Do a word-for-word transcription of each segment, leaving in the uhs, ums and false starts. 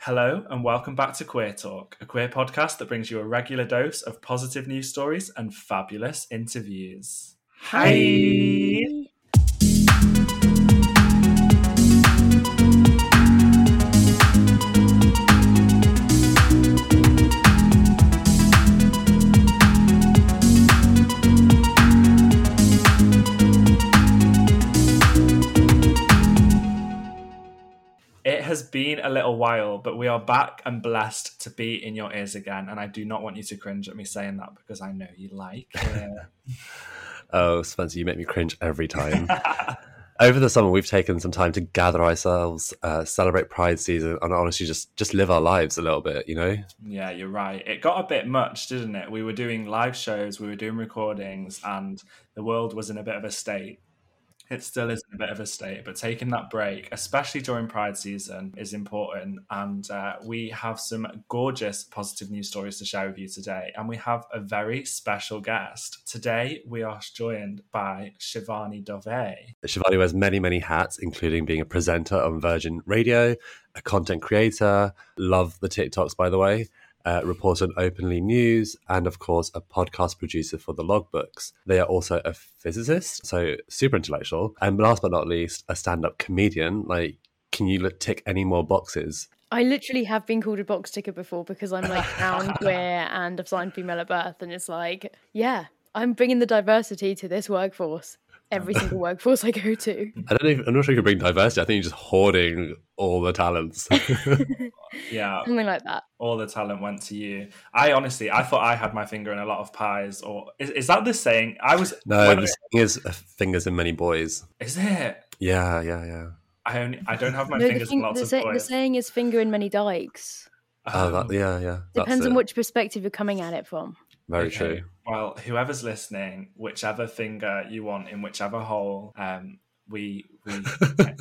Hello and welcome back to Queer Talk, a queer podcast that brings you a regular dose of positive news stories and fabulous interviews. Hi! Hi. Has been a little while, but we are back and blessed to be in your ears again, and I do not want you to cringe at me saying that because I know you like it. Oh, Spencer, you make me cringe every time. Over the summer we've taken some time to gather ourselves, uh, celebrate Pride season, and honestly just just live our lives a little bit, you know? Yeah, you're right. It got a bit much, didn't it? We were doing live shows, we were doing recordings, and the world was in a bit of a state. It still is in a bit of a state, but taking that break, especially during Pride season, is important. And uh, we have some gorgeous positive news stories to share with you today. And we have a very special guest. Today, we are joined by Shivani Dave. Shivani wears many, many hats, including being a presenter on Virgin Radio, a content creator, love the TikToks, by the way, Uh, reporter on Openly News, and of course a podcast producer for the Log Books. They are also a physicist, so super intellectual, and last but not least a stand-up comedian. Like, can you tick any more boxes? I literally have been called a box ticker before because I'm like down queer and assigned female at birth, and it's like, yeah, I'm bringing the diversity to this workforce. Every single workforce I go to. I don't even, I'm not sure you can bring diversity. I think you're just hoarding all the talents. Yeah. Something like that. All the talent went to you. I honestly, I thought I had my finger in a lot of pies. Or is, is that the saying? I was. No, the saying is fingers in many boys. Is it? Yeah, yeah, yeah. I only, I don't have my no, fingers thing, in lots of say, boys. The saying is finger in many dykes. Oh, um, that, yeah, yeah. Depends on which perspective you're coming at it from. Very okay. True. Well, whoever's listening, whichever finger you want in whichever hole, um, we... we uh,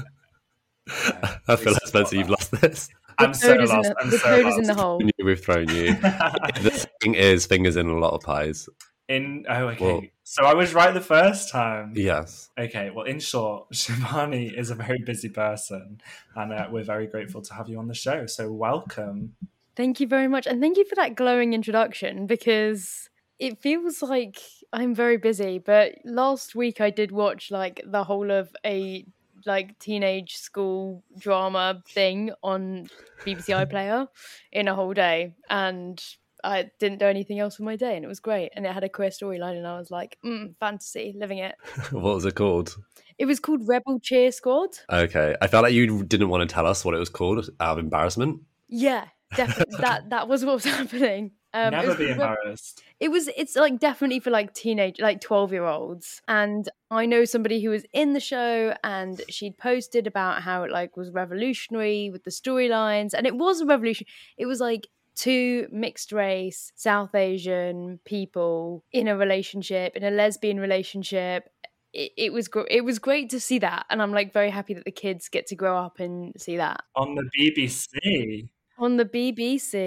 I feel like, Spencer, you've lost this. I'm so lost. I'm so lost. The code is in the hole. We've thrown you. The thing is, fingers in a lot of pies. In Oh, okay. Well, so I was right the first time. Yes. Okay, well, in short, Shivani is a very busy person, and uh, we're very grateful to have you on the show. So welcome. Thank you very much. And thank you for that glowing introduction, because... it feels like I'm very busy, but last week I did watch like the whole of a like teenage school drama thing on B B C iPlayer in a whole day, and I didn't do anything else with my day, and it was great, and it had a queer storyline, and I was like, mm, fantasy, living it. What was it called? It was called Rebel Cheer Squad. Okay, I felt like you didn't want to tell us what it was called out of embarrassment. Yeah, definitely. that that was what was happening. Um, Never was, be embarrassed. It was, it's like definitely for like teenage, like twelve year olds. And I know somebody who was in the show, and she'd posted about how it like was revolutionary with the storylines. And it was a revolution. It was like two mixed race, South Asian people in a relationship, in a lesbian relationship. It, it was gr- it was great to see that. And I'm like very happy that the kids get to grow up and see that. On the B B C. On the B B C.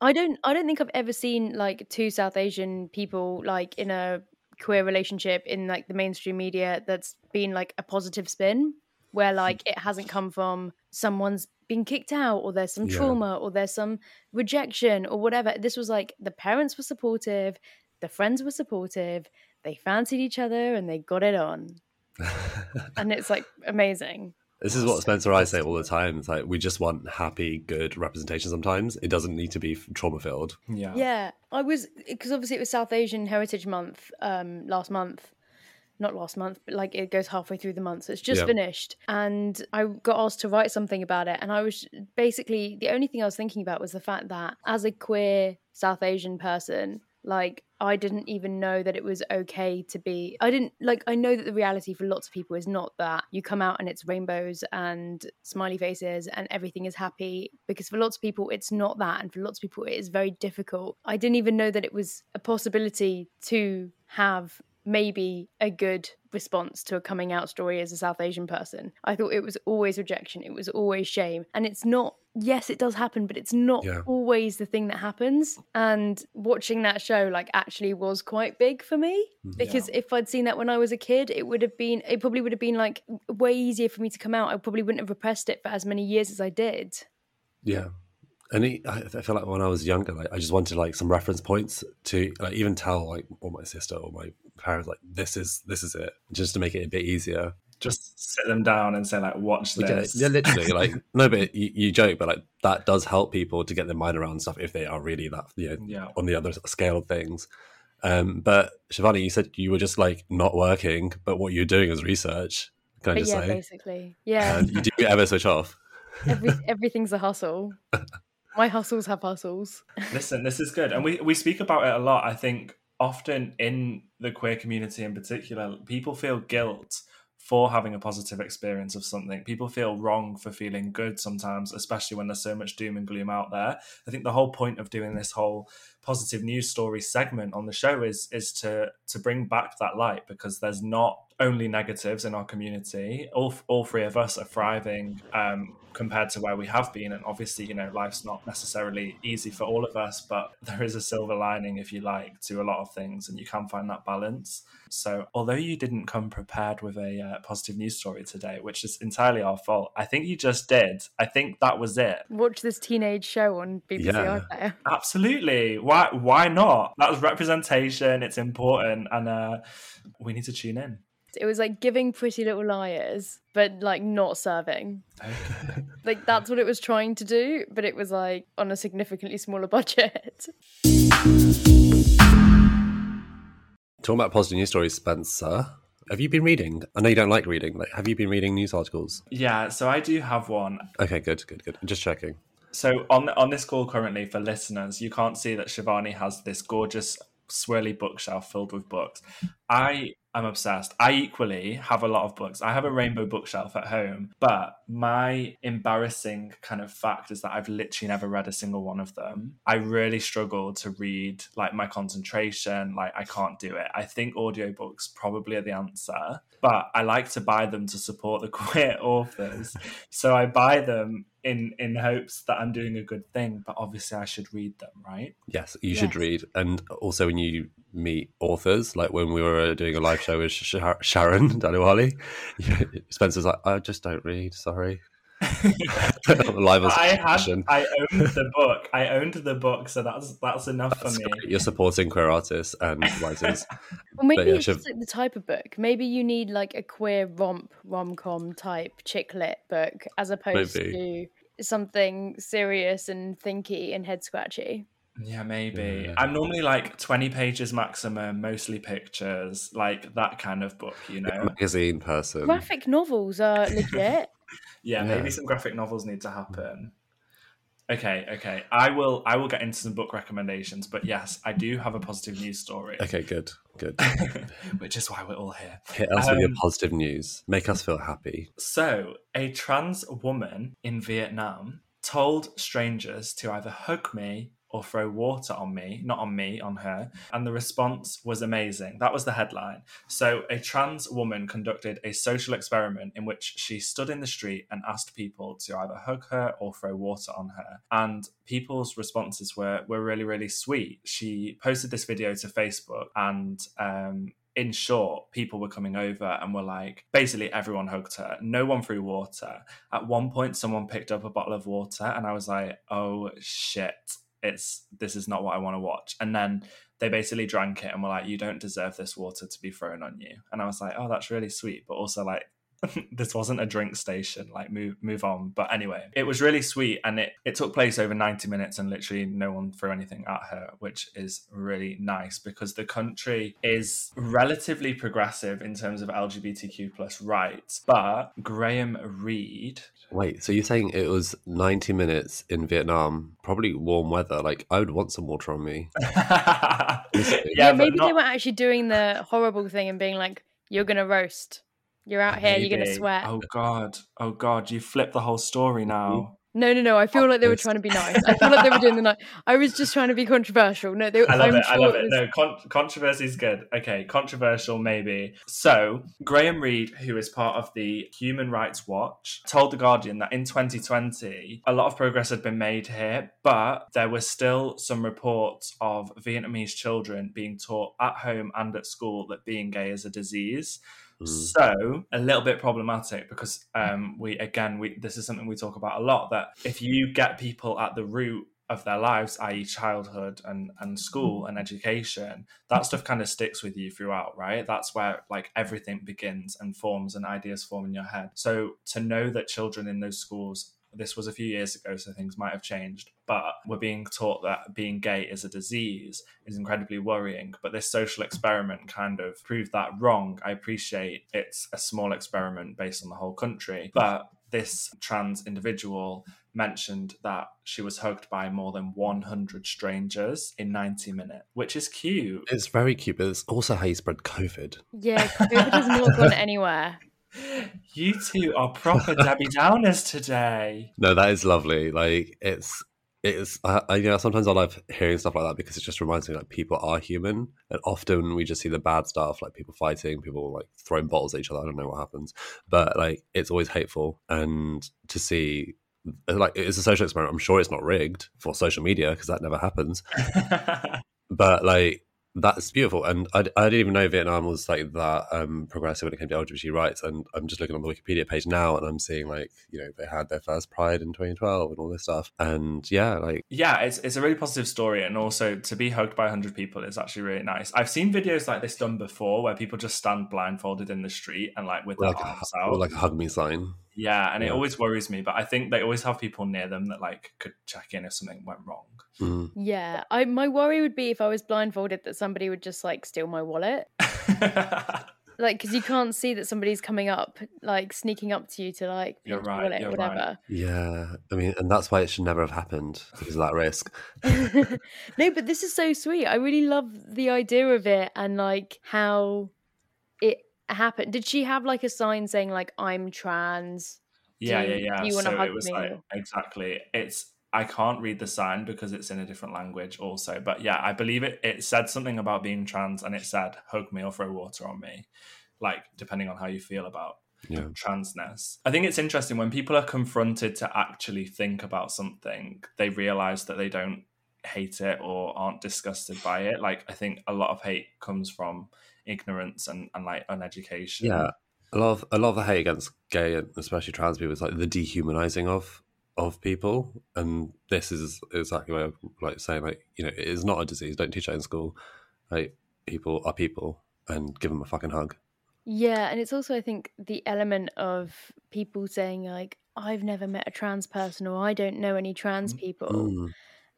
I don't I don't think I've ever seen like two South Asian people like in a queer relationship in like the mainstream media that's been like a positive spin, where like it hasn't come from someone's been kicked out, or there's some yeah. trauma, or there's some rejection or whatever. This was like the parents were supportive, the friends were supportive, they fancied each other and they got it on. And it's like amazing. This is what Spencer and I say all the time. It's like, we just want happy, good representation sometimes. It doesn't need to be trauma-filled. Yeah. Yeah. I was, because obviously it was South Asian Heritage Month um, last month. Not last month, but like it goes halfway through the month. So it's just yeah. finished. And I got asked to write something about it. And I was basically, the only thing I was thinking about was the fact that as a queer South Asian person, like I didn't even know that it was okay to be, I didn't, like, I know that the reality for lots of people is not that you come out and it's rainbows and smiley faces and everything is happy, because for lots of people it's not that, and for lots of people it is very difficult. I didn't even know that it was a possibility to have maybe a good response to a coming out story as a South Asian person. I thought it was always rejection, it was always shame, and it's not, yes, it does happen, but it's not yeah. always the thing that happens. And watching that show, like, actually was quite big for me, because yeah. if I'd seen that when I was a kid, it would have been, it probably would have been like way easier for me to come out. I probably wouldn't have repressed it for as many years as I did. Yeah. And it, I feel like when I was younger, like, I just wanted like some reference points to like even tell like or my sister or my parents, like, this is this is it, just to make it a bit easier. Just sit them down and say, like, watch this. Yeah, yeah, literally. Like, no, but you, you joke, but like that does help people to get their mind around stuff if they are really that, you know, yeah. on the other scale of things. Um, but Shivani, you said you were just like not working, but what you're doing is research. Can I just yeah, say? Yeah, basically. Yeah. And you do ever switch off. Every, everything's a hustle. My hustles have hustles. Listen, this is good. And we, we speak about it a lot. I think often in the queer community in particular, people feel guilt for having a positive experience of something. People feel wrong for feeling good sometimes, especially when there's so much doom and gloom out there. I think the whole point of doing this whole positive news story segment on the show is is to to bring back that light, because there's not only negatives in our community. All all three of us are thriving um, compared to where we have been. And obviously, you know, life's not necessarily easy for all of us, but there is a silver lining, if you like, to a lot of things, and you can find that balance. So although you didn't come prepared with a uh, positive news story today, which is entirely our fault, I think you just did. I think that was it. Watch this teenage show on B B C yeah. iPlayer. Absolutely. Why, why not? That was representation. It's important. And uh, we need to tune in. It was like giving Pretty Little Liars, but like not serving. Like that's what it was trying to do, but it was like on a significantly smaller budget. Talking about positive news stories, Spencer, have you been reading? I know you don't like reading. Like, have you been reading news articles? Yeah, so I do have one. Okay, good, good, good. I'm just checking. So on on this call currently, for listeners, you can't see that Shivani has this gorgeous swirly bookshelf filled with books. I am obsessed. I equally have a lot of books. I have a rainbow bookshelf at home, but my embarrassing kind of fact is that I've literally never read a single one of them. I really struggle to read, like my concentration, like I can't do it. I think audiobooks probably are the answer, but I like to buy them to support the queer authors. So I buy them in in hopes that I'm doing a good thing, but obviously I should read them, right? Yes, you yes. should read. And also when you meet authors, like when we were doing a live show with Sh- Sharon Danuwali, Spencer's like, I just don't read, sorry. Live I, had, I owned the book. I owned the book, so that's that's enough that's for me. Great. You're supporting queer artists and writers. Well, maybe yeah, it's should... just like the type of book. Maybe you need like a queer romp, rom-com type chick lit book, as opposed maybe. to something serious and thinky and head scratchy. Yeah, maybe. Yeah. I'm normally like twenty pages maximum, mostly pictures, like that kind of book, you know. Magazine person. Graphic novels are legit. Yeah, maybe yeah. some graphic novels need to happen. Okay, okay. I will I will get into some book recommendations, but yes, I do have a positive news story. Okay, good, good. Which is why we're all here. Hit us um, with your positive news. Make us feel happy. So, a trans woman in Vietnam told strangers to either hug me or throw water on me, not on me, on her. And the response was amazing. That was the headline. So a trans woman conducted a social experiment in which she stood in the street and asked people to either hug her or throw water on her. And people's responses were, were really, really sweet. She posted this video to Facebook and... um in short, people were coming over and were like, basically everyone hugged her. No one threw water. At one point, someone picked up a bottle of water and I was like, oh shit, it's this is not what I want to watch. And then they basically drank it and were like, you don't deserve this water to be thrown on you. And I was like, oh, that's really sweet. But also like, this wasn't a drink station, like move move on. But anyway, it was really sweet, and it, it took place over ninety minutes, and literally no one threw anything at her, which is really nice because the country is relatively progressive in terms of L G B T Q plus rights. But Graham Reed... Wait, so you're saying it was ninety minutes in Vietnam, probably warm weather. Like, I would want some water on me. yeah, yeah, maybe not... they were actually doing the horrible thing and being like, you're going to roast. You're out here, maybe. You're going to sweat. Oh, God. Oh, God. You flipped the whole story now. No, no, no. I feel like they were trying to be nice. I feel like they were doing the nice. I was just trying to be controversial. No, they, I love I'm it. Sure I love it. it was... No, con- controversy is good. Okay, controversial maybe. So, Graham Reed, who is part of the Human Rights Watch, told The Guardian that in twenty twenty, a lot of progress had been made here, but there were still some reports of Vietnamese children being taught at home and at school that being gay is a disease. So a little bit problematic because um, we again we this is something we talk about a lot, that if you get people at the root of their lives, that is childhood and, and school and education, that stuff kind of sticks with you throughout, right? That's where like everything begins and forms and ideas form in your head. So to know that children in those schools, this was a few years ago, so things might have changed, but we're being taught that being gay is a disease is incredibly worrying. But this social experiment kind of proved that wrong. I appreciate it's a small experiment based on the whole country, but this trans individual mentioned that she was hugged by more than one hundred strangers in ninety minutes, which is cute. It's very cute, but it's also how you spread COVID. Yeah, COVID has not gone anywhere. You two are proper Debbie Downers today. No, that is lovely. Like, it's, it's, I, I, you know, sometimes I love hearing stuff like that because it just reminds me like people are human, and often we just see the bad stuff, like people fighting, people like throwing bottles at each other. I don't know what happens, but like it's always hateful, and to see. Like, it's a social experiment. I'm sure it's not rigged for social media because that never happens. But like, that's beautiful, and I, I didn't even know Vietnam was like that um, progressive when it came to L G B T rights. And I'm just looking on the Wikipedia page now, and I'm seeing like, you know, they had their first Pride in twenty twelve and all this stuff. And yeah, like yeah, it's it's a really positive story, and also to be hugged by one hundred people is actually really nice. I've seen videos like this done before where people just stand blindfolded in the street and like with like their arms out, or like a hug me sign. Yeah, and yeah. It always worries me, but I think they always have people near them that like could check in if something went wrong. Mm. Yeah, I, my worry would be if I was blindfolded that somebody would just like steal my wallet. Like, because you can't see that somebody's coming up, like sneaking up to you to like pick your wallet, right, whatever. Right. Yeah, I mean, and that's why it should never have happened, because of that risk. No, but this is so sweet. I really love the idea of it and like how it happened. Did she have like a sign saying like I'm trans? Yeah, you, yeah, yeah. Do you want to so hug it was me? Like, exactly. It's I can't read the sign because it's in a different language also. But yeah, I believe it, it said something about being trans, and it said, hug me or throw water on me. Like, depending on how you feel about yeah. transness. I think it's interesting when people are confronted to actually think about something, they realise that they don't hate it or aren't disgusted by it. Like, I think a lot of hate comes from ignorance and, and like, uneducation. Yeah, a lot of, a lot of the hate against gay and especially trans people is like the dehumanising of of people, and this is exactly what I'm like saying, like, you know, it is not a disease. Don't teach that in school. Like, people are people, and give them a fucking hug. Yeah, and it's also, I think, the element of people saying like, I've never met a trans person, or I don't know any trans people. Mm-hmm.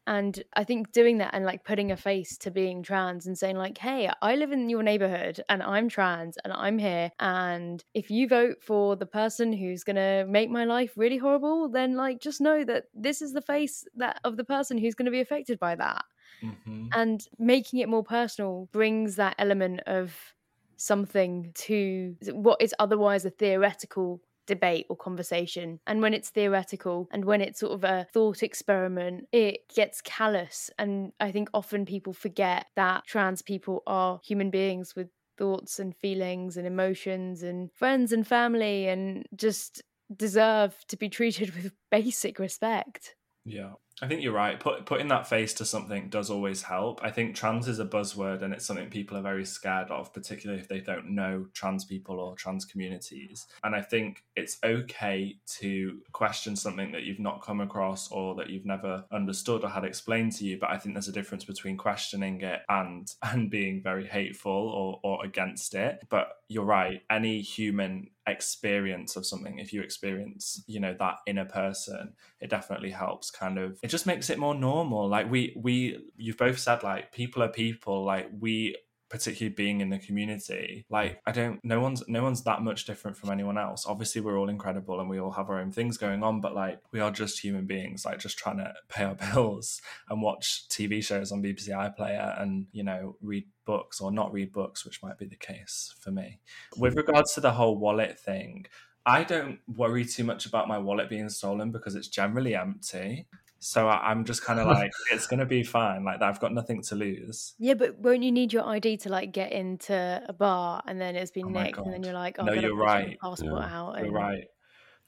And I think doing that and like putting a face to being trans and saying like, hey, I live in your neighborhood and I'm trans and I'm here. And if you vote for the person who's going to make my life really horrible, then like just know that this is the face that of the person who's going to be affected by that. Mm-hmm. And making it more personal brings that element of something to what is otherwise a theoretical debate or conversation. And when it's theoretical and when it's sort of a thought experiment, it gets callous. And I think often people forget that trans people are human beings with thoughts and feelings and emotions and friends and family, and just deserve to be treated with basic respect. Yeah, I think you're right. Put, putting that face to something does always help. I think trans is a buzzword, and it's something people are very scared of, particularly if they don't know trans people or trans communities. And I think it's okay to question something that you've not come across or that you've never understood or had explained to you. But I think there's a difference between questioning it and and being very hateful or, or against it. But you're right. Any human experience of something, if you experience, you know, that inner person, it definitely helps kind of, it just makes it more normal. Like we, we, you've both said, like, people are people, like we, particularly being in the community, like I don't no one's no one's that much different from anyone else. Obviously we're all incredible and we all have our own things going on, but like we are just human beings, like just trying to pay our bills and watch T V shows on B B C iPlayer and, you know, read books or not read books, which might be the case for me. With regards to the whole wallet thing, I don't worry too much about my wallet being stolen because it's generally empty. So I'm just kind of like, it's going to be fine. Like, I've got nothing to lose. Yeah, but won't you need your I D to, like, get into a bar and then it's been oh nicked and then you're like, oh, no, you're right. Passport yeah. out. And... You're right.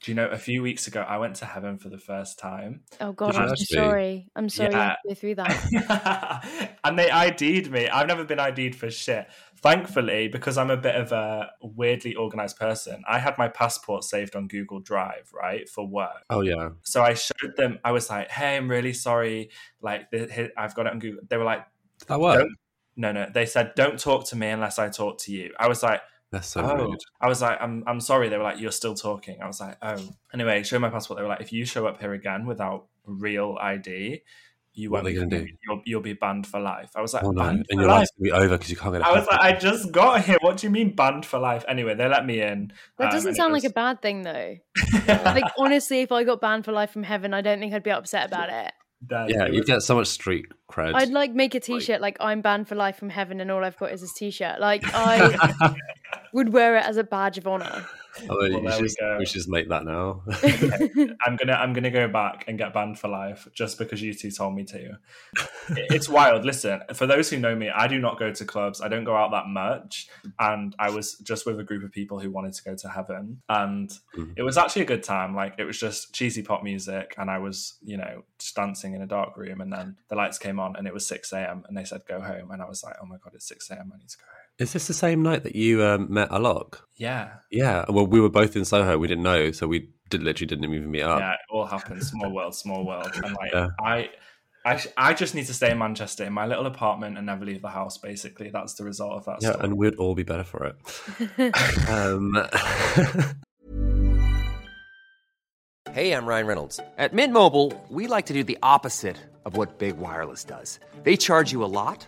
Do you know, a few weeks ago, I went to Heaven for the first time. Oh, God, I'm sorry. I'm sorry yeah. you have to go through that. And they I D'd me. I've never been I D'd for shit. Thankfully, because I'm a bit of a weirdly organised person, I had my passport saved on Google Drive, right, for work. Oh, yeah. So I showed them, I was like, hey, I'm really sorry. Like, I've got it on Google. They were like, oh, what? No, no. They said, don't talk to me unless I talk to you. I was like, that's so oh. rude. I was like, I'm I'm sorry. They were like, you're still talking. I was like, oh. Anyway, show my passport. They were like, if you show up here again without real I D, you won't. What are they going to do? You'll, you'll be banned for life. I was like, oh, no. And your life's going to be over because you can't get a passport. I was like, I just got here. What do you mean banned for life? Anyway, they let me in. That um, doesn't sound was... like a bad thing, though. Like, honestly, if I got banned for life from Heaven, I don't think I'd be upset about it. That yeah, you get so much street cred. I'd like make a t-shirt like, like I'm banned for life from Heaven and all I've got is this t-shirt. Like I would wear it as a badge of honor. Oh, well, you should, we, we should just make that now. Okay. I'm gonna I'm gonna go back and get banned for life just because you two told me to. It's wild. Listen, for those who know me, I do not go to clubs. I don't go out that much. And I was just with a group of people who wanted to go to Heaven, and mm-hmm. it was actually a good time. Like it was just cheesy pop music, and I was, you know, just dancing in a dark room. And then the lights came on, and it was six a.m. and they said go home, and I was like, oh my god, it's six a.m. I need to go home. Is this the same night that you um, met Alok? Yeah. Yeah. Well, we were both in Soho. We didn't know, so we did literally didn't even meet up. Yeah, it all happened. Small world, small world. And like, yeah. I, I, I just need to stay in Manchester in my little apartment and never leave the house. Basically, that's the result of that. Yeah, story. And we'd all be better for it. um... Hey, I'm Ryan Reynolds. At Mint Mobile, we like to do the opposite of what Big Wireless does. They charge you a lot.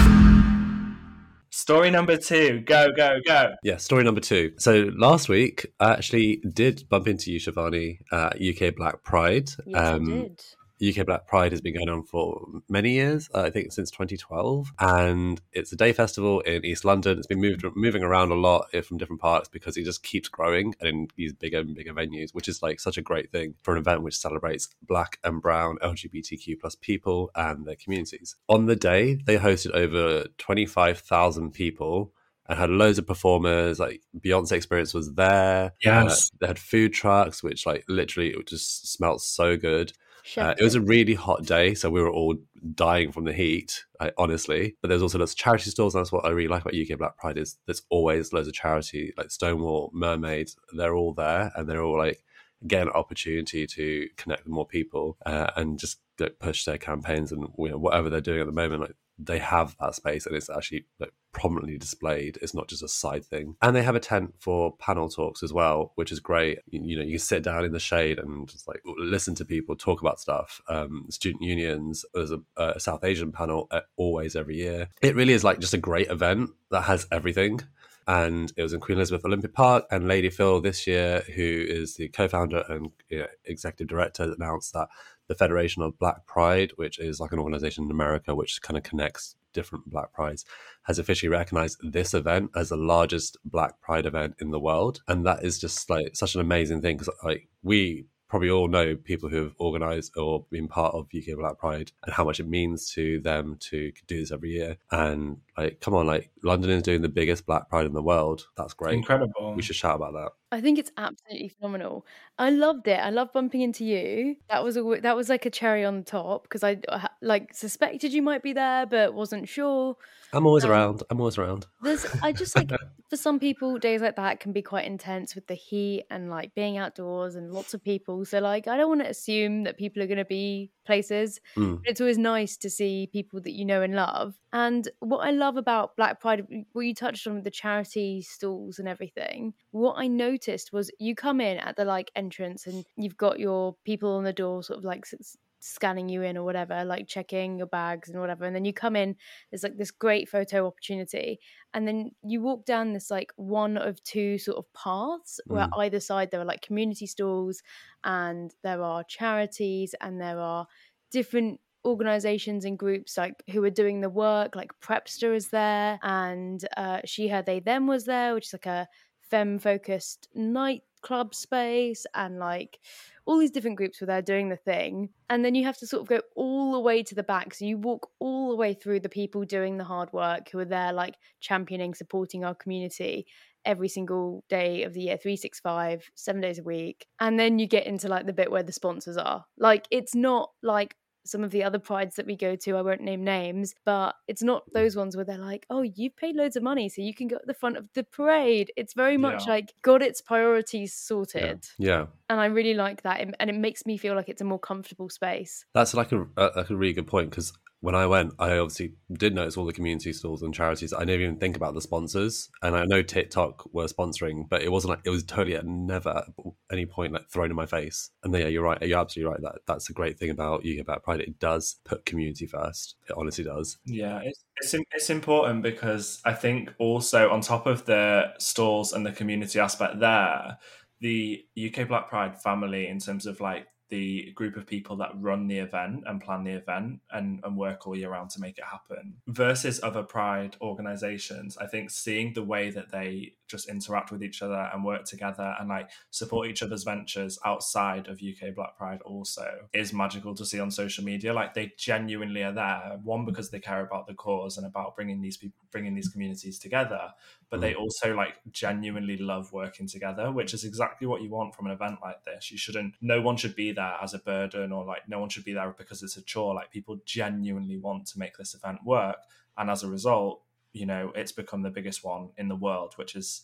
Story number two, go, go, go. Yeah, story number two. So last week, I actually did bump into you, Shivani, at U K Black Pride. Yes, um, I did. U K Black Pride has been going on for many years, uh, I think since twenty twelve. And it's a day festival in East London. It's been moved, moving around a lot from different parts because it just keeps growing and in these bigger and bigger venues, which is like such a great thing for an event which celebrates Black and Brown L G B T Q plus people and their communities. On the day, they hosted over twenty-five thousand people and had loads of performers. Like Beyoncé Experience was there. Yes. Uh, they had food trucks, which like literally it just smelled so good. Uh, it was a really hot day, so we were all dying from the heat, like, honestly. But there's also lots of charity stores, and that's what I really like about U K Black Pride is there's always loads of charity, like Stonewall, Mermaids, they're all there, and they're all like, get an opportunity to connect with more people uh, and just like, push their campaigns and you know, whatever they're doing at the moment. Like they have that space, and it's actually like prominently displayed. It's not just a side thing. And they have a tent for panel talks as well, which is great. You, you know, you can sit down in the shade and just like listen to people talk about stuff. Um, student unions, there's a, a South Asian panel always every year. It really is like just a great event that has everything. and it was in Queen Elizabeth Olympic Park. And Lady Phil this year, who is the co-founder and you know, executive director, announced that the Federation of Black Pride, which is like an organization in America which kind of connects different Black Prides, has officially recognized this event as the largest Black Pride event in the world. And that is just like such an amazing thing, because like we probably all know people who have organized or been part of U K Black Pride and how much it means to them to do this every year. And like, come on, like London is doing the biggest Black Pride in the world. That's great. Incredible. We should shout about that. I think it's absolutely phenomenal. I loved it. I love bumping into you. That was a, that was like a cherry on top, because I, I like suspected you might be there, but wasn't sure. I'm always um, around. I'm always around. There's, I just like, for some people, days like that can be quite intense with the heat and like being outdoors and lots of people. So like, I don't want to assume that people are going to be places, mm. but it's always nice to see people that you know and love. And what I love about Black Pride, what you touched on with the charity stalls and everything, what I noticed was you come in at the like entrance and you've got your people on the door sort of like scanning you in or whatever, like checking your bags and whatever, and then you come in, there's like this great photo opportunity, and then you walk down this like one of two sort of paths mm. where either side there are like community stalls and there are charities and there are different organizations and groups like who are doing the work, like Prepster is there, and uh She Her They Them was there, which is like a femme focused night club space, and like all these different groups were there doing the thing. And then you have to sort of go all the way to the back, so you walk all the way through the people doing the hard work who are there like championing, supporting our community every single day of the year, three sixty-five, seven days a week. And then you get into like the bit where the sponsors are. Like, it's not like some of the other prides that we go to, I won't name names, but it's not those ones where they're like, oh, you've paid loads of money so you can go at the front of the parade. It's very much yeah. like got its priorities sorted. Yeah. yeah. And I really like that. And it makes me feel like it's a more comfortable space. That's like a, like a really good point, because when I went, I obviously did notice all the community stalls and charities. I didn't even think about the sponsors. And I know TikTok were sponsoring, but it wasn't like, it was totally at never at any point like thrown in my face. And yeah, you're right. You're absolutely right. That That's a great thing about U K Black Pride. It does put community first. It honestly does. Yeah, it's, it's, it's important, because I think also on top of the stalls and the community aspect there, the U K Black Pride family, in terms of like, the group of people that run the event and plan the event and, and work all year round to make it happen, versus other Pride organisations. I think seeing the way that they just interact with each other and work together and like support each other's ventures outside of U K Black Pride also is magical to see on social media. Like, they genuinely are there, one, because they care about the cause and about bringing these people, bringing these communities together, but mm. they also like genuinely love working together, which is exactly what you want from an event like this. You shouldn't, no one should be there as a burden, or like no one should be there because it's a chore. Like, people genuinely want to make this event work, and as a result, you know, it's become the biggest one in the world, which is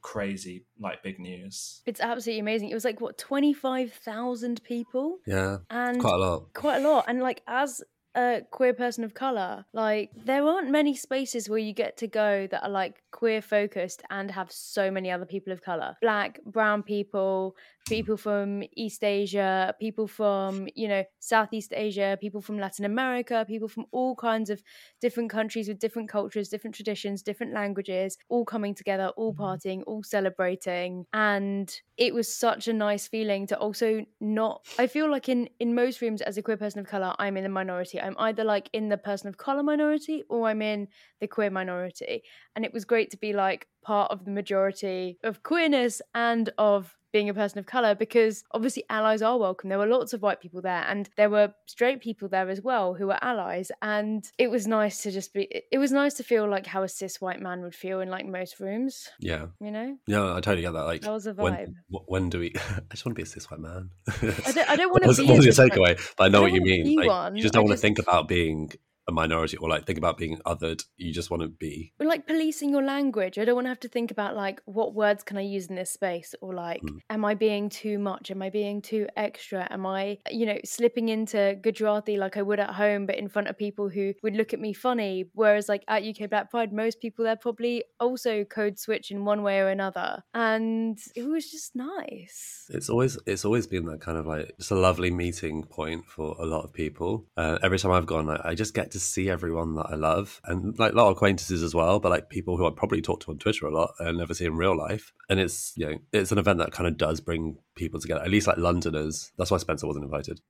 crazy, like big news. It's absolutely amazing. It was like, what, twenty-five thousand people? Yeah, and quite a lot. Quite a lot. And like, as a queer person of colour, like, there aren't many spaces where you get to go that are like queer focused and have so many other people of colour. Black, brown people, people from East Asia, people from, you know, Southeast Asia, people from Latin America, people from all kinds of different countries with different cultures, different traditions, different languages, all coming together, all partying, all celebrating. And it was such a nice feeling to also not, I feel like in, in most rooms as a queer person of colour, I'm in the minority. I'm either like in the person of colour minority or I'm in the queer minority. And it was great to be like part of the majority of queerness and of being a person of colour, because obviously allies are welcome. There were lots of white people there, and there were straight people there as well who were allies, and it was nice to just be, it was nice to feel like how a cis white man would feel in like most rooms. Yeah, you know. Yeah, I totally get that. Like, that was a vibe. When, when do we I just want to be a cis white man. I don't, I don't want to be, that was your takeaway, but I know I what you mean. Like, you just don't I want just... to think about being a minority or like think about being othered. You just want to be like policing your language. I don't want to have to think about like what words can I use in this space, or like mm. am I being too much, am I being too extra, am I, you know, slipping into Gujarati like I would at home but in front of people who would look at me funny. Whereas like at U K Black Pride, most people there probably also code switch in one way or another, and it was just nice. It's always it's always been that kind of like, it's a lovely meeting point for a lot of people. Uh, every time I've gone, like, I just get to just see everyone that I love, and like a lot of acquaintances as well, but like people who I probably talk to on Twitter a lot and never see in real life. And it's, you know, it's an event that kind of does bring people together, at least like Londoners. That's why Spencer wasn't invited.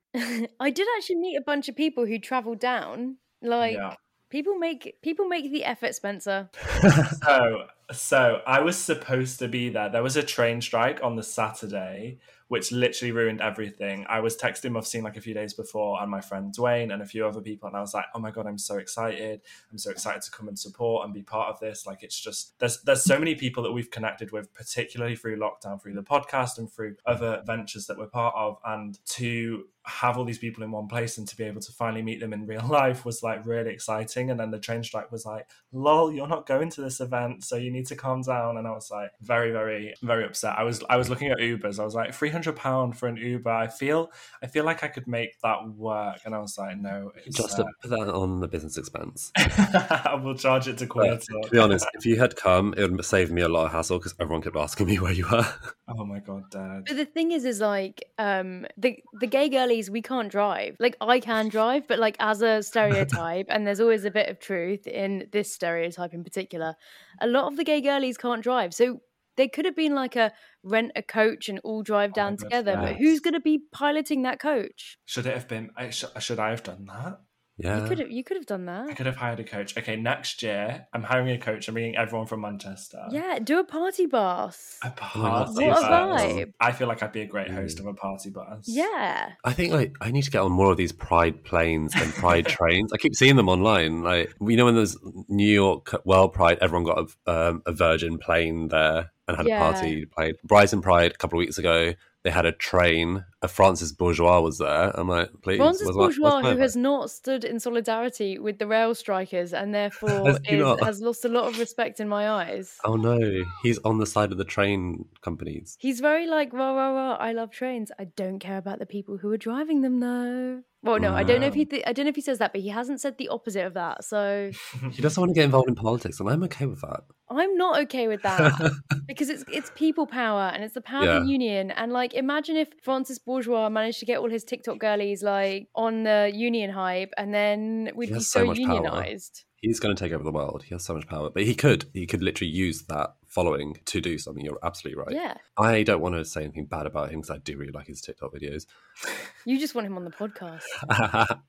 I did actually meet a bunch of people who travelled down. Like yeah. people make people make the effort, Spencer. so so I was supposed to be there. There was a train strike on the Saturday, which literally ruined everything. I was texting off scene like a few days before, and my friend Dwayne and a few other people, and I was like, oh my God, I'm so excited. I'm so excited to come and support and be part of this. Like, it's just, there's there's so many people that we've connected with, particularly through lockdown, through the podcast and through other ventures that we're part of. And to have all these people in one place and to be able to finally meet them in real life was like really exciting. And then the train strike was like, lol, you're not going to this event, so you need to calm down. And I was like very, very, very upset. I was I was looking at Ubers. I was like, three hundred pounds for an Uber. I feel I feel like I could make that work. And I was like, no. It's, Just to uh... put that on the business expense. We'll charge it to Queer Talk. To be honest, if you had come, it would save me a lot of hassle because everyone kept asking me where you were. Oh my God, Dad. But the thing is, is like um, the, the gay girlies, we can't drive. Like, I can drive, but like as a stereotype, and there's always a bit of truth in this stereotype in particular, a lot of the gay girlies can't drive. So they could have been like a rent a coach and all drive down oh together, yes. But who's going to be piloting that coach? Should it have been, should I have done that? Yeah. You could have, you could have done that. I could have hired a coach. Okay, next year, I'm hiring a coach. I'm bringing everyone from Manchester. Yeah, do a party bus. A party what bus. What a vibe. I feel like I'd be a great host mm. of a party bus. Yeah. I think like I need to get on more of these Pride planes and Pride trains. I keep seeing them online. Like, you know, when there's New York World Pride, everyone got a, um, a Virgin plane there and had yeah. a party plane. Brighton Pride a couple of weeks ago, they had a train. A Francis Bourgeois was there. I'm like, please. Francis was Bourgeois, my, who has not stood in solidarity with the rail strikers and therefore is, has lost a lot of respect in my eyes. Oh no, he's on the side of the train companies. He's very like, rah, rah, rah, I love trains. I don't care about the people who are driving them though. Well, no, wow. I don't know if he. Th- I don't know if he says that, but he hasn't said the opposite of that. So he doesn't want to get involved in politics, and I'm okay with that. I'm not okay with that because it's it's people power and it's the power yeah. of the union. And like, imagine if Francis Bourgeois managed to get all his TikTok girlies like on the union hype, and then we'd he be so, so unionized. Power. He's going to take over the world. He has so much power. But he could. He could literally use that following to do something. You're absolutely right. Yeah. I don't want to say anything bad about him because I do really like his TikTok videos. You just want him on the podcast.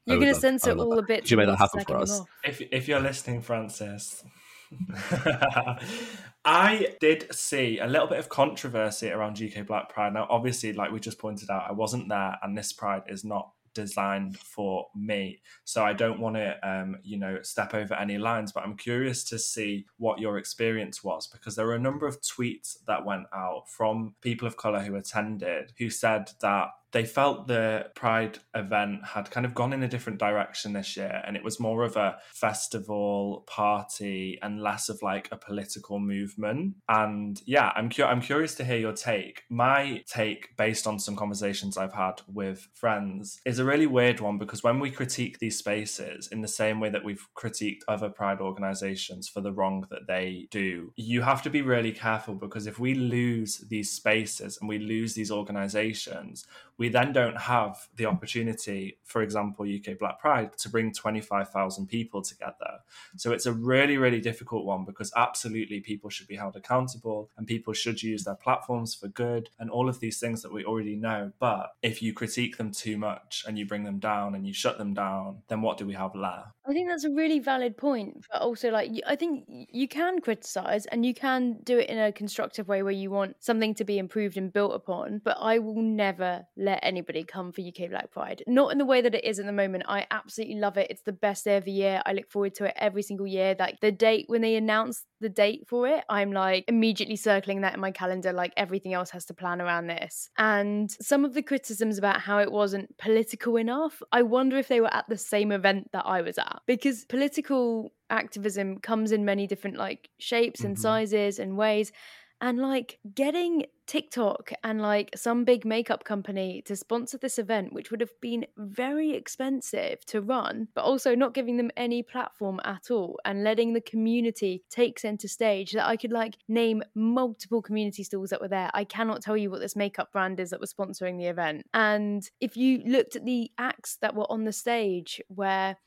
You're going to censor all the bits. Could you make that happen for us? If, if you're listening, Francis. I did see a little bit of controversy around U K Black Pride. Now, obviously, like we just pointed out, I wasn't there and this Pride is not designed for me, so I don't want to um you know step over any lines, but I'm curious to see what your experience was, because there were a number of tweets that went out from people of color who attended who said that they felt the Pride event had kind of gone in a different direction this year, and it was more of a festival party and less of like a political movement. And yeah, I'm cu- I'm curious to hear your take. My take, based on some conversations I've had with friends, is a really weird one, because when we critique these spaces in the same way that we've critiqued other Pride organisations for the wrong that they do, you have to be really careful, because if we lose these spaces and we lose these organisations, we then don't have the opportunity, for example, U K Black Pride, to bring twenty-five thousand people together. So it's a really, really difficult one, because absolutely people should be held accountable and people should use their platforms for good and all of these things that we already know. But if you critique them too much and you bring them down and you shut them down, then what do we have left? I think that's a really valid point. But also, like, I think you can criticise and you can do it in a constructive way where you want something to be improved and built upon. But I will never let Let anybody come for U K Black Pride. Not in the way that it is at the moment. I absolutely love it. It's the best day of the year. I look forward to it every single year. Like, the date when they announce the date for it, I'm like immediately circling that in my calendar. Like, everything else has to plan around this. And some of the criticisms about how it wasn't political enough, I wonder if they were at the same event that I was at, because political activism comes in many different like shapes mm-hmm. and sizes and ways. And like getting TikTok and like some big makeup company to sponsor this event, which would have been very expensive to run, but also not giving them any platform at all and letting the community take centre stage. That I could like name multiple community stalls that were there. I cannot tell you what this makeup brand is that was sponsoring the event. And if you looked at the acts that were on the stage where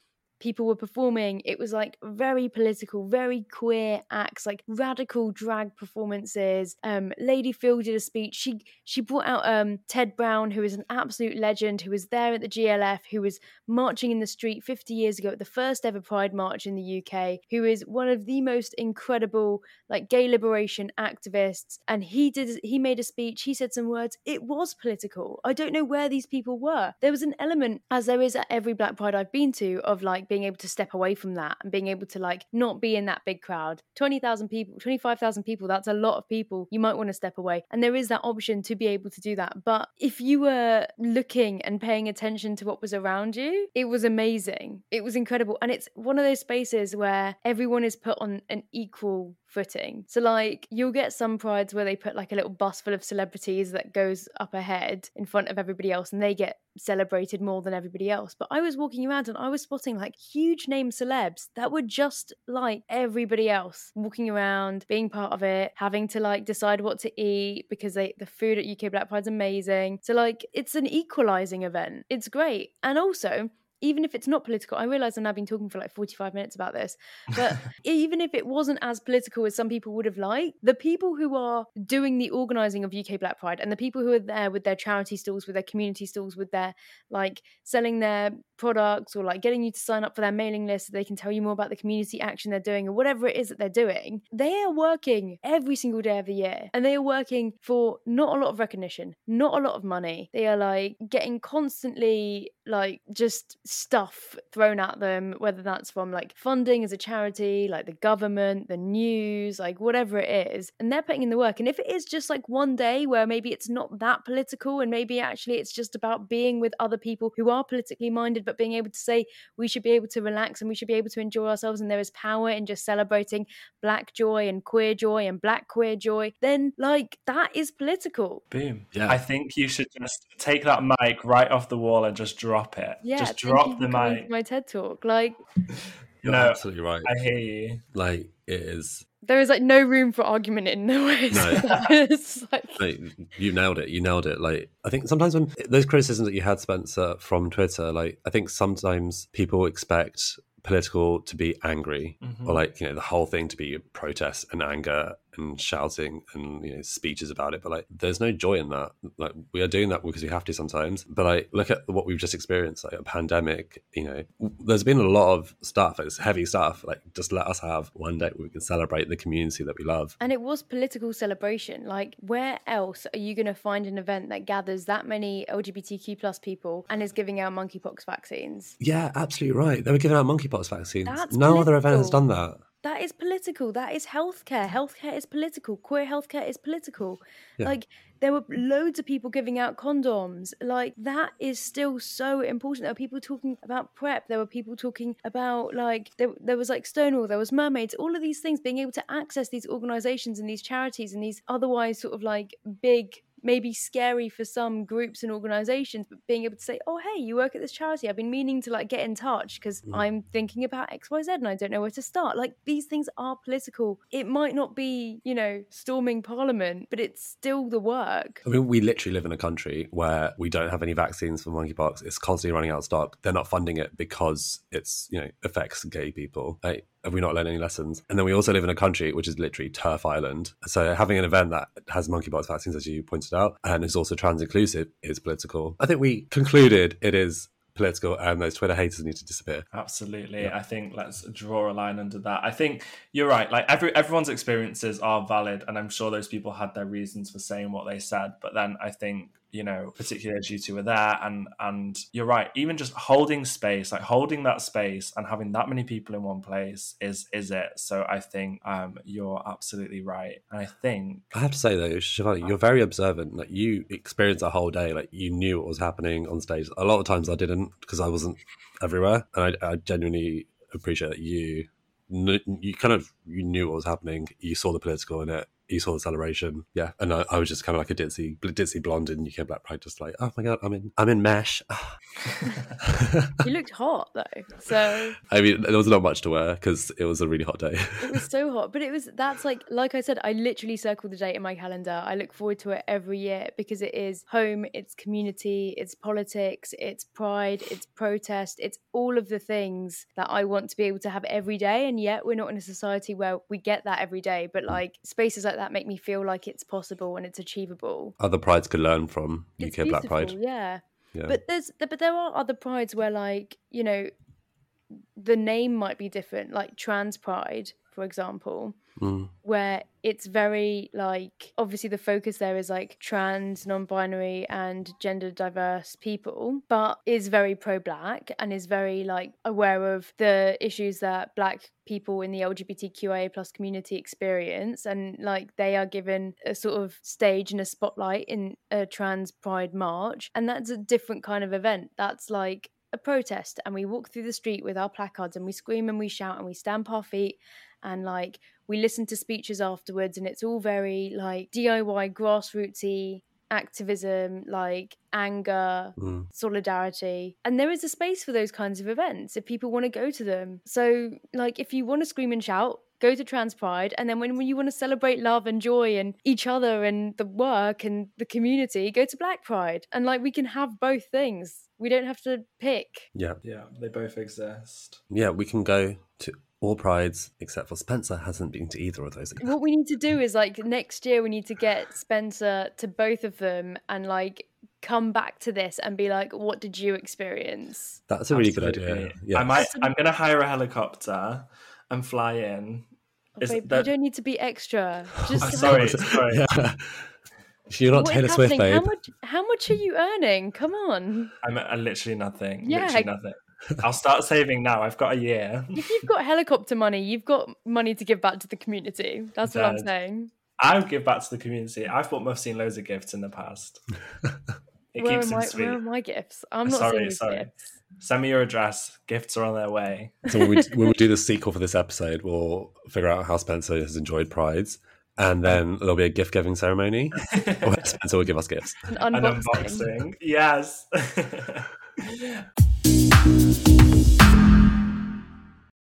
people were performing. It was like very political, very queer acts, like radical drag performances. Um, Lady Phil did a speech. She she brought out um, Ted Brown, who is an absolute legend, who was there at the G L F, who was marching in the street fifty years ago at the first ever Pride March in the U K, who is one of the most incredible like gay liberation activists. And he did he made a speech. He said some words. It was political. I don't know where these people were. There was an element, as there is at every Black Pride I've been to, of like being able to step away from that and being able to like not be in that big crowd. twenty thousand people, twenty-five thousand people, that's a lot of people. You might want to step away. And there is that option to be able to do that. But if you were looking and paying attention to what was around you, it was amazing. It was incredible. And it's one of those spaces where everyone is put on an equal footing. So like you'll get some prides where they put like a little bus full of celebrities that goes up ahead in front of everybody else and they get celebrated more than everybody else. But I was walking around and I was spotting like huge name celebs that were just like everybody else, walking around, being part of it, having to like decide what to eat because they, the food at U K Black Pride is amazing. So like it's an equalizing event. It's great. And also, even if it's not political, I realise I've now been talking for like forty-five minutes about this, but even if it wasn't as political as some people would have liked, the people who are doing the organising of U K Black Pride and the people who are there with their charity stalls, with their community stalls, with their like selling their products or like getting you to sign up for their mailing list so they can tell you more about the community action they're doing or whatever it is that they're doing, they are working every single day of the year and they are working for not a lot of recognition, not a lot of money. They are like getting constantly like just stuff thrown at them, whether that's from like funding as a charity, like the government, the news, like whatever it is, and they're putting in the work. And if it is just like one day where maybe it's not that political and maybe actually it's just about being with other people who are politically minded but being able to say we should be able to relax and we should be able to enjoy ourselves and there is power in just celebrating Black joy and queer joy and Black queer joy, then like that is political. Boom. Yeah, I think you should just take that mic right off the wall and just drop it. Yeah, just drop Drop the mic. My TED talk, like you're no, absolutely right. I hear you. Like it is. There is like no room for argument in no way. No. Like... like, you nailed it. You nailed it. Like I think sometimes when those criticisms that you had, Spencer, from Twitter, like I think sometimes people expect political to be angry, mm-hmm. or like you know the whole thing to be protest and anger and shouting and you know speeches about it, but like there's no joy in that. Like we are doing that because we have to sometimes, but like look at what we've just experienced, like a pandemic. You know there's been a lot of stuff, it's heavy stuff, like just let us have one day where we can celebrate the community that we love. And it was political celebration. Like where else are you going to find an event that gathers that many L G B T Q plus people and is giving out monkeypox vaccines? Yeah, absolutely right. They were giving out monkeypox vaccines. That's no political. Other event has done that. That is political. That is healthcare. Healthcare is political. Queer healthcare is political. Yeah. Like there were loads of people giving out condoms. Like that is still so important. There were people talking about PrEP. There were people talking about like there, there was like Stonewall. There was Mermaids. All of these things, being able to access these organisations and these charities and these otherwise sort of like big, maybe scary for some groups and organizations, but being able to say, oh, hey, you work at this charity. I've been meaning to like get in touch because mm. I'm thinking about X, Y, Z and I don't know where to start. Like these things are political. It might not be, you know, storming Parliament, but it's still the work. I mean, we literally live in a country where we don't have any vaccines for monkeypox. It's constantly running out of stock. They're not funding it because it's, you know, affects gay people. Like, have we not learned any lessons? And then we also live in a country which is literally turf island. So having an event that has monkeypox vaccines, as you pointed out, and is also trans inclusive is political. I think we concluded it is political and those Twitter haters need to disappear. Absolutely. Yeah. I think let's draw a line under that. I think you're right. Like every everyone's experiences are valid and I'm sure those people had their reasons for saying what they said. But then I think, you know, particularly as you two were there and, and you're right, even just holding space, like holding that space and having that many people in one place is is it. So I think um, you're absolutely right. And I think... I have to say though, Shivani, you're very observant. Like you experienced a whole day, like you knew what was happening on stage. A lot of times I didn't because I wasn't everywhere. And I, I genuinely appreciate that you, you kind of, you knew what was happening. You saw the political in it. you saw the celebration, yeah. And I, I was just kind of like a ditzy, ditzy blonde in U K Black Pride, just like, oh my god, I'm in, I'm in mesh. You looked hot though, so I mean, there was not much to wear because it was a really hot day. It was so hot, but it was that's like, like I said, I literally circled the date in my calendar. I look forward to it every year because it is home, it's community, it's politics, it's pride, it's protest, it's all of the things that I want to be able to have every day. And yet, we're not in a society where we get that every day, but like spaces like that make me feel like it's possible and it's achievable. Other prides could learn from it's U K Black Pride. Yeah. yeah. But there's but there are other prides where, like, you know, the name might be different, like Trans Pride, for example, mm. where it's very like, obviously the focus there is like trans, non-binary and gender diverse people, but is very pro-black and is very like aware of the issues that black people in the L G B T Q I A plus community experience, and like they are given a sort of stage and a spotlight in a Trans Pride march, and that's a different kind of event. That's like a protest, and we walk through the street with our placards and we scream and we shout and we stamp our feet and like we listen to speeches afterwards, and it's all very like D I Y grassrootsy activism, like anger, mm. solidarity, and there is a space for those kinds of events if people want to go to them. So like if you want to scream and shout, go to Trans Pride, and then when, when you want to celebrate love and joy and each other and the work and the community, go to Black Pride. And like we can have both things. We don't have to pick. Yeah. Yeah, they both exist. Yeah, we can go to all prides except for Spencer hasn't been to either of those. What we need to do is like next year we need to get Spencer to both of them and like come back to this and be like, what did you experience? That's a really Absolutely. good idea. Yeah. I might, I'm going to hire a helicopter and fly in. Is Wait, that... You don't need to be extra. Just oh, sorry, sorry. Yeah. You're not Taylor Swift, babe. How much, how much are you earning? Come on. I'm uh, literally nothing. Yeah. Literally nothing. I'll start saving now. I've got a year. If you've got helicopter money, you've got money to give back to the community. That's Dad. what I'm saying. I'll give back to the community. I've bought Muff seen loads of gifts in the past. It where, keeps are my, where are my gifts? I'm not sorry, sorry. Gifts. Send me your address. Gifts are on their way. So when we, when we do the sequel for this episode, we'll figure out how Spencer has enjoyed Prides, and then there'll be a gift-giving ceremony where Spencer will give us gifts. An unboxing. An unboxing. Yes.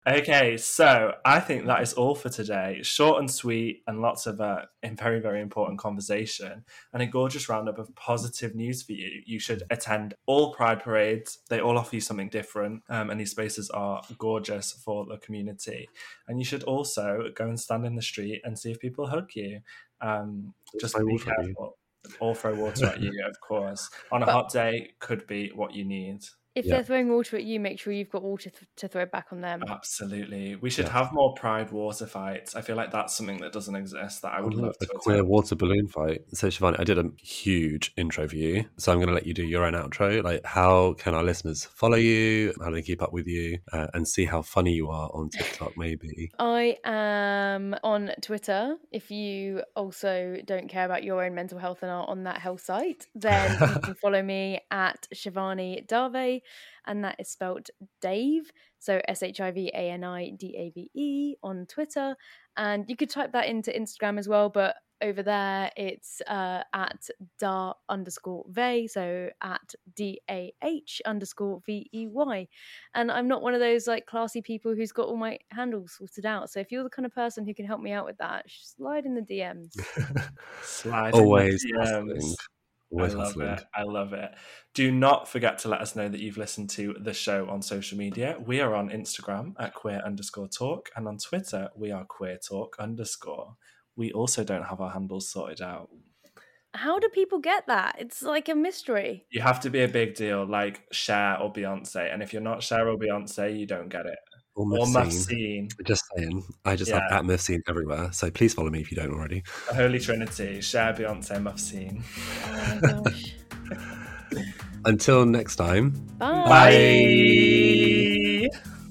Okay, so I think that is all for today. Short and sweet, and lots of uh, a very, very important conversation, and a gorgeous roundup of positive news for you. You should attend all Pride parades. They all offer you something different, um, and these spaces are gorgeous for the community. And you should also go and stand in the street and see if people hug you. Um, just be careful. Or throw water at you, of course. On a but- hot day, could be what you need. If yeah. they're throwing water at you, make sure you've got water th- to throw back on them. Absolutely. We should yeah. have more Pride water fights. I feel like that's something that doesn't exist that I would oh, love to. A queer attempt. Water balloon fight. So, Shivani, I did a huge intro for you, so I'm going to let you do your own outro. Like, how can our listeners follow you? How do they keep up with you? Uh, and see how funny you are on TikTok, maybe. I am on Twitter. If you also don't care about your own mental health and are on that health site, then you can follow me at Shivani Dave. And that is spelt Dave, so S H I V A N I D A V E on Twitter. And you could type that into Instagram as well, but over there it's uh, at da underscore vey, so at D A H underscore V E Y. And I'm not one of those like classy people who's got all my handles sorted out. So if you're the kind of person who can help me out with that, slide in the D Ms. slide Always. In the D Ms. I love it. I love it. Do not forget to let us know that you've listened to the show on social media. We are on Instagram at queer underscore talk, and on Twitter we are queer talk underscore. We also don't have our handles sorted out. How do people get that? It's like a mystery. You have to be a big deal, like Cher or Beyonce, and if you're not Cher or Beyonce, you don't get it. Or Mercine. Just saying. I just yeah. have at Mercine everywhere. So please follow me if you don't already. The Holy Trinity. Share Beyonce Mercine. Oh my gosh. Until next time. Bye. Bye. Bye.